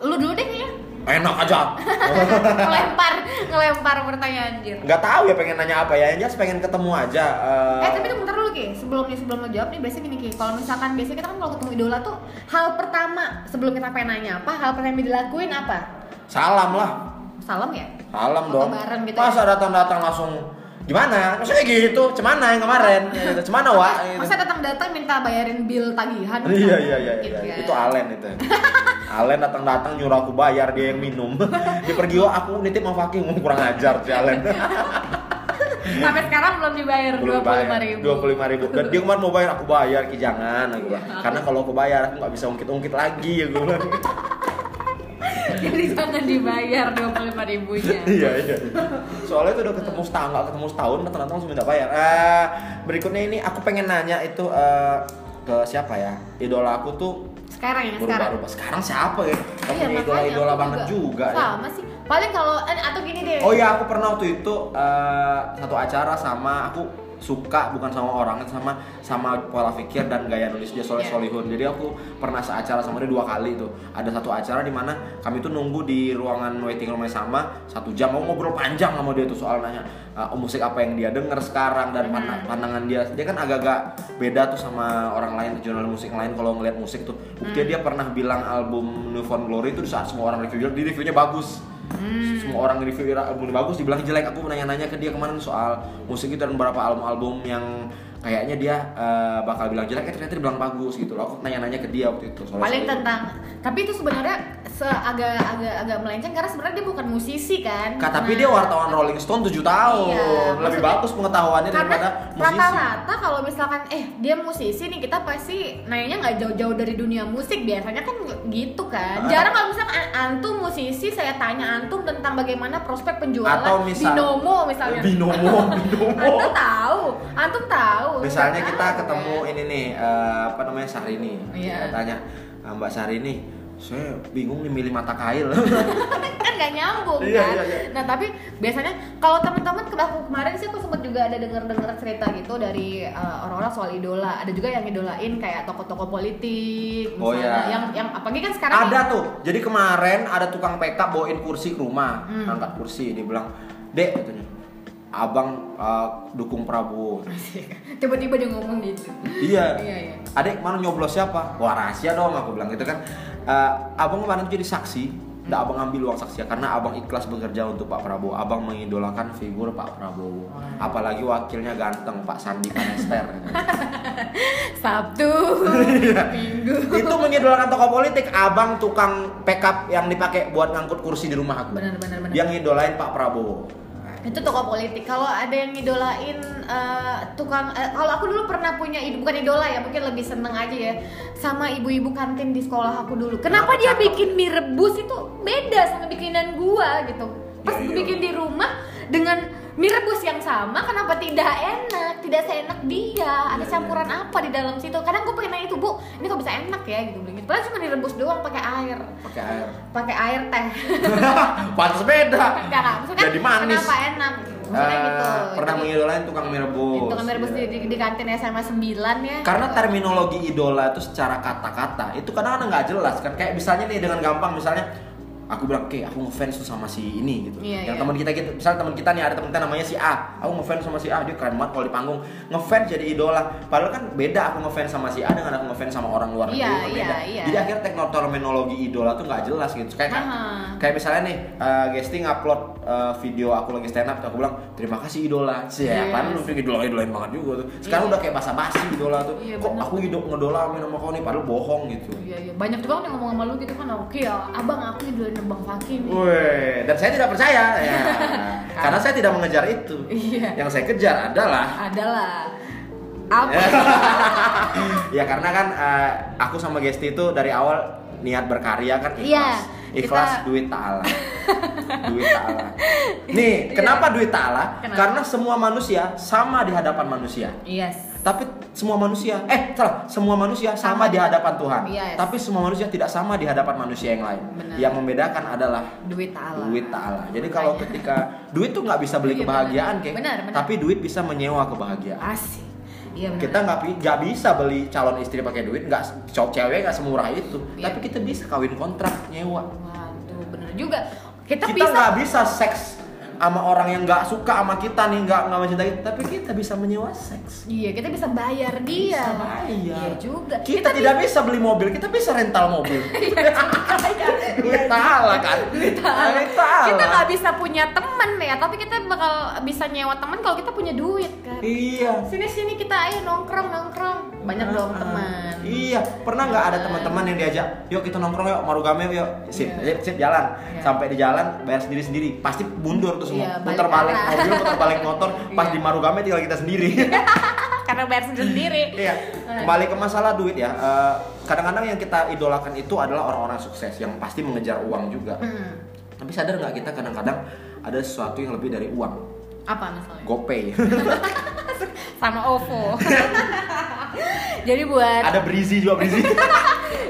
lu dulu deh kayaknya. Enak aja. Ngelempar, ngelempar pertanyaan anjir. Enggak tahu ya pengen nanya apa ya. Yang jelas pengen ketemu aja. Uh... Eh tapi tunggu bentar dulu Ki. Sebelumnya sebelum lo jawab nih biasanya gini Ki. Kalau misalkan biasanya kita kan kalau ketemu idola tuh hal pertama sebelum kita pengen nanya apa, hal pertama yang dilakuin apa? Salam lah. Salam ya? Salam dong. Bareng gitu. Masa datang-datang langsung gimana? Maksudnya gitu, cemana yang kemarin? Gitu. Cemana Wak? Gitu. Masa datang-datang minta bayarin bil tagihan? Iya iya iya gitu iya. Itu Alen itu. Alen datang-datang nyuruh aku bayar, dia yang minum. Dia pergi, "Oh, aku nitip sama Fakih." Kurang ajar si Alen. Sampai sekarang belum dibayar dua puluh lima ribu. dua puluh lima ribu. Dan dia kemarin mau bayar, aku bayar, Ki jangan aku bilang. Karena kalau aku bayar aku nggak bisa ungkit-ungkit lagi ya gue. Jadi jangan dibayar dua puluh lima ribunya. Iya iya. Soalnya itu udah ketemu setahun, nggak ketemu setahun, ternyata langsung minta bayar. Uh, berikutnya ini aku pengen nanya itu uh, ke siapa ya? Idola aku tuh sekarang ya sekarang. Sekarang siapa ya? Kamu iya, idola-idola banget juga, juga sama ya. Sih. Paling kalau atau gini deh. Oh iya, aku pernah waktu itu uh, satu acara sama aku suka bukan sama orangnya sama sama pola pikir dan gaya nulis dia Soleh yeah. Solihun. Jadi aku pernah seacara sama dia dua kali tuh. Ada satu acara di mana kami tuh nunggu di ruangan waiting roomnya sama satu jam. Aku ngobrol panjang sama dia tuh soal nanya uh, musik apa yang dia denger sekarang dan mm-hmm. pandangan dia. Dia kan agak-agak beda tuh sama orang lain, jurnal musik lain kalau ngelihat musik tuh. Buktinya mm. dia pernah bilang album New Found Glory itu saat semua orang review dia reviewnya bagus. Hmm. Semua orang review album bagus, dibilang jelek. Aku nanya-nanya ke dia kemarin soal musik itu dan beberapa album-album yang kayaknya dia uh, bakal bilang jelek, eh ternyata dia bilang bagus gitu loh. Aku nanya-nanya ke dia waktu itu. Paling tentang, tapi itu sebenarnya agak-agak melenceng karena sebenarnya dia bukan musisi kan. Kak, tapi dia wartawan Rolling Stone tujuh tahun. Iya, lebih bagus pengetahuannya daripada musisi. Rata-rata kalau misalkan eh dia musisi nih kita pasti nanya nggak jauh-jauh dari dunia musik biasanya kan gitu kan. Jarang kalau misalkan antum musisi saya tanya antum tentang bagaimana prospek penjualan atau misal, binomo misalnya. Binomo, binomo. Antum tahu, antum tahu. Misalnya kita ketemu ini nih uh, apa namanya Syahrini. Iya. Kita tanya Mbak Syahrini. Saya bingung nih milih mata kail. Kan gak nyambung kan. Iya, iya, iya. Nah tapi biasanya kalau teman-teman kebelakang kemarin sih aku sempat juga ada dengar-dengar cerita gitu dari uh, orang-orang soal idola. Ada juga yang idolain kayak tokoh-tokoh politik misalnya. Oh, iya. Yang yang apalagi kan sekarang ada ini. Tuh. Jadi kemarin ada tukang P K bawain kursi ke rumah, hmm. angkat kursi dibilang, "Dek," katanya. "Abang uh, dukung Prabowo." Tiba-tiba dia ngomong gitu. Iya. Iya, iya. "Adek, mana nyoblos siapa?" "Wah, rahasia dong," aku bilang gitu kan. Uh, abang kemarin jadi saksi. Nggak abang ambil uang saksi ya, karena abang ikhlas bekerja untuk Pak Prabowo. Abang mengidolakan figur Pak Prabowo. Apalagi wakilnya ganteng Pak Sandi Panester. Sabtu, Minggu. Itu mengidolakan tokoh politik. Abang tukang pickup yang dipakai buat ngangkut kursi di rumah aku. Benar, benar, benar. Yang ngidolain Pak Prabowo. Itu tokoh politik. Kalau ada yang idolain uh, tukang uh, kalau aku dulu pernah punya bukan idola ya, mungkin lebih seneng aja ya sama ibu-ibu kantin di sekolah aku dulu. Kenapa dia bikin mie rebus itu beda sama bikinan gua gitu. Pas ya, iya. bikin di rumah dengan mie rebus yang sama kenapa tidak enak, tidak seenak dia. Ada campuran apa di dalam situ? Kadang gua pengen nanya itu, "Bu, ini kok bisa enak ya?" gitu. Padahal cuma direbus doang pakai air. Pakai air. Pakai air teh. Pantes beda. Jadi manis. Kenapa enak? Maksudnya uh, gitu. Pernah mengidolain tukang mie rebus. Tukang mie rebus yeah. di, di kantin S M A sembilan ya. Karena terminologi idola itu secara kata-kata itu kadang-kadang nggak jelas kan. Kayak misalnya nih dengan gampang misalnya aku bilang, "Oke, aku ngefans tuh sama si ini gitu." Yeah, yang yeah. teman kita gitu, misalnya teman kita nih ada teman kita namanya si A. Aku ngefans sama si A, dia keren banget kalau di panggung. Ngefans jadi idola. Padahal kan beda aku ngefans sama si A dengan aku ngefans sama orang luar negeri. Yeah, yeah, yeah. Jadi akhirnya terminologi idola tuh nggak jelas gitu. Kayak uh-huh. kayak misalnya nih, uh, Gesti ngupload uh, video aku lagi stand up, tuh aku bilang, "Terima kasih idola." Siapa yes. lu tuh idola-idolain banget juga tuh. Sekarang yeah. udah kayak basa-basi idola tuh. Yeah, Kok bener. Aku idol ngedola sama kau nih padahal bohong gitu. Iya yeah, iya. Yeah. Banyak juga yang ngomong sama lu gitu kan. "Oke ya, Abang aku idola Bang Fakim." Woi, dan saya tidak percaya ya. Karena saya tidak mengejar itu. Iya. Yang saya kejar adalah adalah apa? Ya karena kan uh, aku sama Gesti itu dari awal niat berkarya kan ikhlas. Iya, ikhlas kita... duit ta'ala. Duit ta'ala. Nih, kenapa duit ta'ala? Kenapa? Karena semua manusia sama di hadapan manusia. Yes. Tapi semua manusia, eh salah, semua manusia sama, sama di hadapan Tuhan. Yes. Tapi semua manusia tidak sama di hadapan manusia yang lain. Bener. Yang membedakan adalah duit ta'ala. Duit ta'ala. Jadi kalau ketika duit tuh nggak bisa beli duit kebahagiaan, bener. Kek. Bener, bener. Tapi duit bisa menyewa kebahagiaan. Asik. Iya, kita nggak nggak bisa beli calon istri pakai duit, nggak cewek nggak semurah itu. Iya. Tapi kita bisa kawin kontrak nyewa. Waduh, bener juga. Kita nggak bisa, bisa seks sama orang yang nggak suka sama kita nih, nggak nggak mencintai kita, tapi kita bisa menyewa seks. Iya, kita bisa bayar dia. Bisa bayar. Iya juga. Kita, kita tidak bi- bisa beli mobil, kita bisa rental mobil. Iya, kita lah kan. Kita kita nggak bisa punya teman ya, tapi kita bakal bisa nyewa teman kalau kita punya duit kan. Iya. Sini sini kita ayo nongkrong nongkrong. Banyak nah, dong teman. Iya. Pernah nggak ada teman-teman yang diajak, yuk kita nongkrong yuk, Marugame yuk, sip yeah. sip jalan. Yeah. Sampai di jalan bayar sendiri sendiri, pasti mundur tuh semua. Yeah, putar balik, balik mobil, putar balik motor. Pas yeah. di Marugame tinggal kita sendiri. Karena bayar sendiri. Iya. Kembali ke masalah duit ya. Uh, kadang-kadang yang kita idolakan itu adalah orang-orang sukses yang pasti mengejar uang juga. Hmm. Tapi sadar nggak kita kadang-kadang ada sesuatu yang lebih dari uang. Apa misalnya? GoPay. Sama OVO. Jadi buat ada Brizi juga Brizi.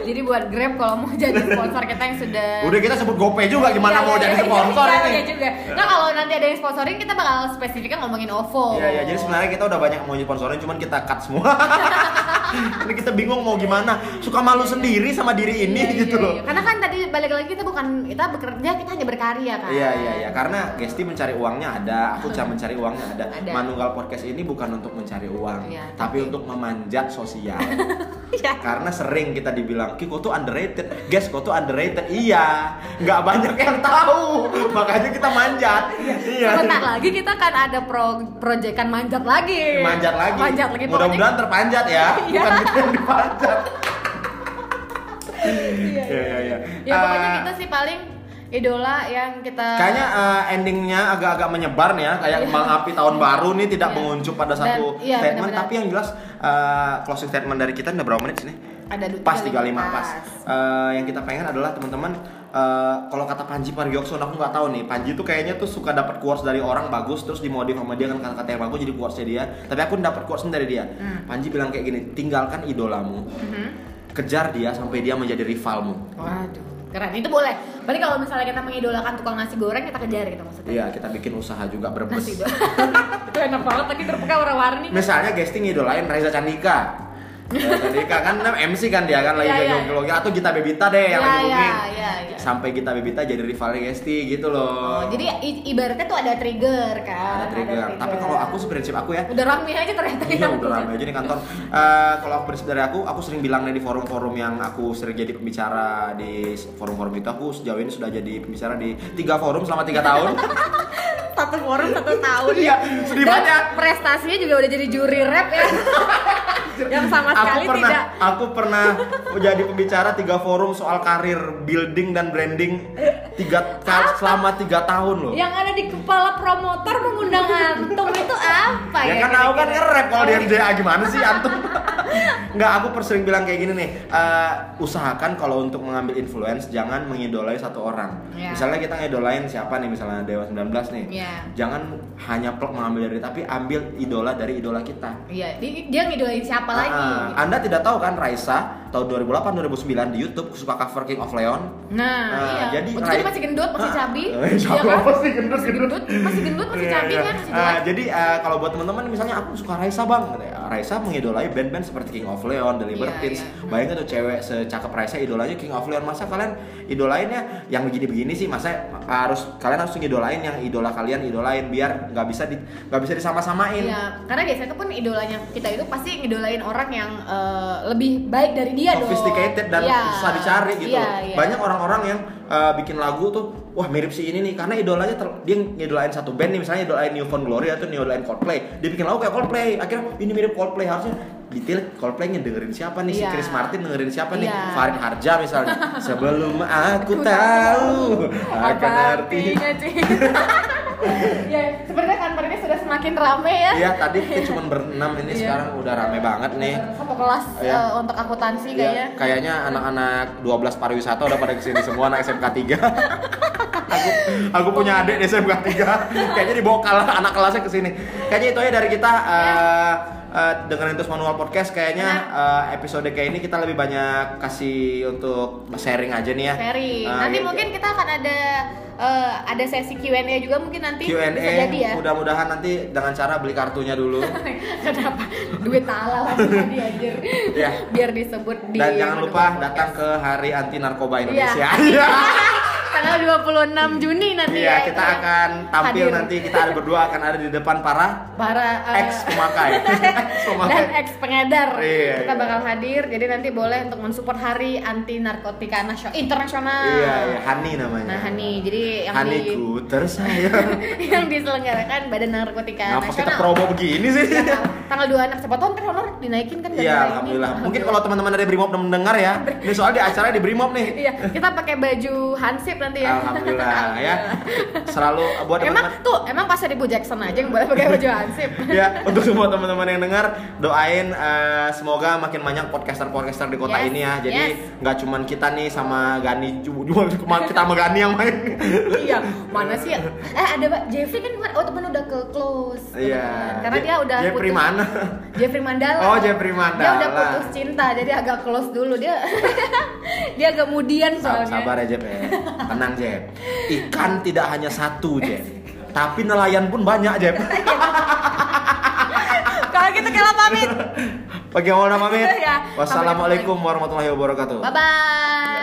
Jadi buat Grab kalau mau jadi sponsor kita yang sudah udah kita sebut GoPay juga gimana iya, mau iya, jadi sponsor iya, ini. Iya juga. Nah, kalau nanti ada yang sponsorin kita bakal spesifiknya ngomongin OVO. Iya iya, jadi sebenarnya kita udah banyak mau sponsorin cuman kita cut semua. Jadi kita bingung mau gimana, suka malu sendiri sama diri ini iya, gitu iya, loh. Iya. Karena kan tadi balik lagi kita bukan kita bekerja, kita hanya berkarya kan. Iya iya iya, karena Gesti mencari uangnya ada, aku Ca mencari uangnya ada. ada. Manunggal podcast ini bukan untuk mencari uang, iya, tapi iya. untuk memanjat sosial. Iya. Karena sering kita dibilang, "Ki, kau tuh underrated." Guys, kau tuh underrated. Iya, nggak banyak yang tahu. Makanya kita manjat. Iya. Sebentar lagi kita akan ada pro proyekan manjat lagi. Manjat lagi. Manjat lagi. Mudah-mudahan terpanjat ya. Iya. Bukan kita yang dipanjat. Iya, iya, iya. Ya pokoknya kita sih paling idola yang kita kayaknya uh, endingnya agak-agak menyebar nih ya, kayak kembang api tahun baru nih tidak yeah. menguncup pada satu Dan, iya, statement benar-benar. Tapi yang jelas uh, closing statement dari kita udah berapa menit sini? Ada pas tiga puluh lima pas. Uh, yang kita pengen adalah teman-teman uh, kalau kata Panji Pargiokson aku nggak tahu nih, Panji tuh kayaknya tuh suka dapat quotes dari orang bagus terus dimodif sama dia kan kata-kata yang bagus jadi quotesnya dia. Tapi aku dapat quotes dari dia. Hmm. Panji bilang kayak gini, tinggalkan idolamu. Hmm. Kejar dia sampai dia menjadi rivalmu. Waduh. Keren, itu boleh. Berarti kalau misalnya kita mengidolakan tukang nasi goreng, kita kejar gitu maksudnya. Iya, kita bikin usaha juga berbes. Itu enak banget, tapi terpeka warna-warni. Misalnya guesting idolain Reza Candika. Reza Candika kan M C kan dia kan lagi jogging-jogging ya, ya. Atau Gita Bebita deh yang ya, dihubungin. Ya, ya, ya. Sampai Gita Bebita jadi rivalnya Gesti gitu loh. Oh, jadi i- ibaratnya tuh ada trigger kan. Ada trigger. Ada trigger. Tapi kalau aku prinsip aku ya. Udah rame aja ternyata. Iya, udah rame aja di kantor. Uh, kalau aku prinsip dari aku, aku sering bilang nih di forum-forum yang aku sering jadi pembicara di forum-forum itu, aku sejauh ini sudah jadi pembicara di tiga forum selama tiga tahun. Satu forum satu tahun. Iya, sedih banget. Dan prestasinya juga udah jadi juri rap ya. Yang sama sekali aku pernah, tidak. Aku pernah jadi pembicara tiga forum soal karir building dan branding tiga ta- selama tiga tahun loh. Yang ada di kepala promotor mengundang Antum itu apa ya? Ya kan aku kan nge-rap kalau di M J A gimana sih Antum? Nggak, aku persering bilang kayak gini nih, uh, usahakan kalau untuk mengambil influence jangan mengidolai satu orang. Yeah. Misalnya kita ngidolain siapa nih, misalnya Dewa sembilan belas nih. Yeah. Jangan hanya plok mengambil dari, tapi ambil idola dari idola kita. Iya, yeah. dia ngidolain siapa uh, lagi? Gitu. Anda tidak tahu kan Raisa tahun dua ribu delapan dua ribu sembilan di YouTube suka cover King of Leon. Nah, uh, iya. Jadi oh, Raisa masih gendut, masih cabi. Siapa ya, kan? Masih gendut, masih gendut, masih gendut, masih cabi kan? Masih uh, jadi uh, kalau buat teman-teman misalnya aku suka Raisa bang, Raisa mengidolai band-band seperti King of Leon, The Libertines. Yeah, yeah. Bayangin tuh cewek secakep Raisa idolanya King of Leon. Masa kalian idolainnya yang begini-begini sih? Masa harus kalian harus ngidolain yang idola kalian idolain biar nggak bisa di nggak bisa disama-samain. Iya, yeah, karena biasanya pun idolanya kita itu pasti ngidolain orang yang uh, lebih baik dari dia dong. Sophisticated dan yeah. susah dicari gitu. Yeah, yeah. Banyak orang-orang yang uh, bikin lagu tuh wah mirip si ini nih karena idolanya ter- dia ngidolain satu band nih misalnya idolain New Found Glory atau ngidolain Coldplay dia bikin lagu kayak Coldplay akhirnya ini mirip Coldplay harusnya ditilik Coldplay dengerin siapa nih yeah. si Chris Martin dengerin siapa yeah. nih Farid Harja misalnya sebelum aku tahu akan artinya ya sebenarnya kantornya sudah semakin rame ya iya tadi kita cuma berenam ini yeah. sekarang udah rame banget nih satu kelas yeah. uh, untuk akuntansi yeah. kayaknya kayaknya anak-anak dua belas pariwisata udah pada kesini semua anak S M K tiga Aku, aku punya adik di S M K tiga kayaknya dibawa kalah anak kelasnya kesini kayaknya itu aja dari kita uh, uh, dengerin terus Manual Podcast kayaknya uh, episode kayak ini kita lebih banyak kasih untuk sharing aja nih ya sharing uh, nanti ya, mungkin kita akan ada Uh, ada sesi Q and A juga mungkin nanti Q and A, bisa jadi ya mudah-mudahan nanti dengan cara beli kartunya dulu kenapa? Duit halal tadi anjir yeah. biar disebut di dan jangan lupa datang podcast. Ke Hari Anti Narkoba Indonesia yeah. tanggal dua puluh enam Juni nanti ya. Iya, kita ya, akan tampil hadir. Nanti kita ada berdua akan ada di depan para para uh, ex pemakai dan ex pengedar. Iya, kita iya. bakal hadir. Jadi nanti boleh untuk mensupport Hari Anti Narkotika Nasional Internasional. Iya, iya, Hani namanya. Nah, Hani. Jadi yang Hani di tersayang yang diselenggarakan Badan Narkotika Nasional. Kenapa kita promo begini sih? Ya, tanggal dua puluh enam siapa tahu honor dinaikin kan gara-gara ya, ini. Iya, alhamdulillah. Mungkin kalau teman-teman dari Brimob udah mendengar ya. Ini soal di acaranya di Brimob nih. Iya, kita pakai baju Hansip nanti ya. Alhamdulillah, alhamdulillah. Ya. Selalu buat teman-teman. Emang tuh, emang Pasaribu Jackson aja yang boleh pakai baju Hansip. Ya, untuk semua teman-teman yang dengar, doain uh, semoga makin banyak podcaster-podcaster di kota yes, ini ya. Jadi enggak yes. cuman kita nih sama Gani, cuma kita sama Gani yang main. Iya, mana sih? Eh, ada Pak Jeffrey kan kemarin oh teman udah ke close. Iya. Yeah. Karena Je- dia udah Jeffrey putus. Mana? Jeffrey Mandala. Oh, Jeffrey Mandala. Dia udah putus cinta, jadi agak close dulu dia. Dia agak mudian soalnya. Sabar ya, Jep. Tenang, Jep. Ikan tidak hanya satu, Jep. Tapi nelayan pun banyak, Jep. Kalau gitu kita pamit. Bagaimana pamit? Wassalamualaikum warahmatullahi wabarakatuh. Bye bye.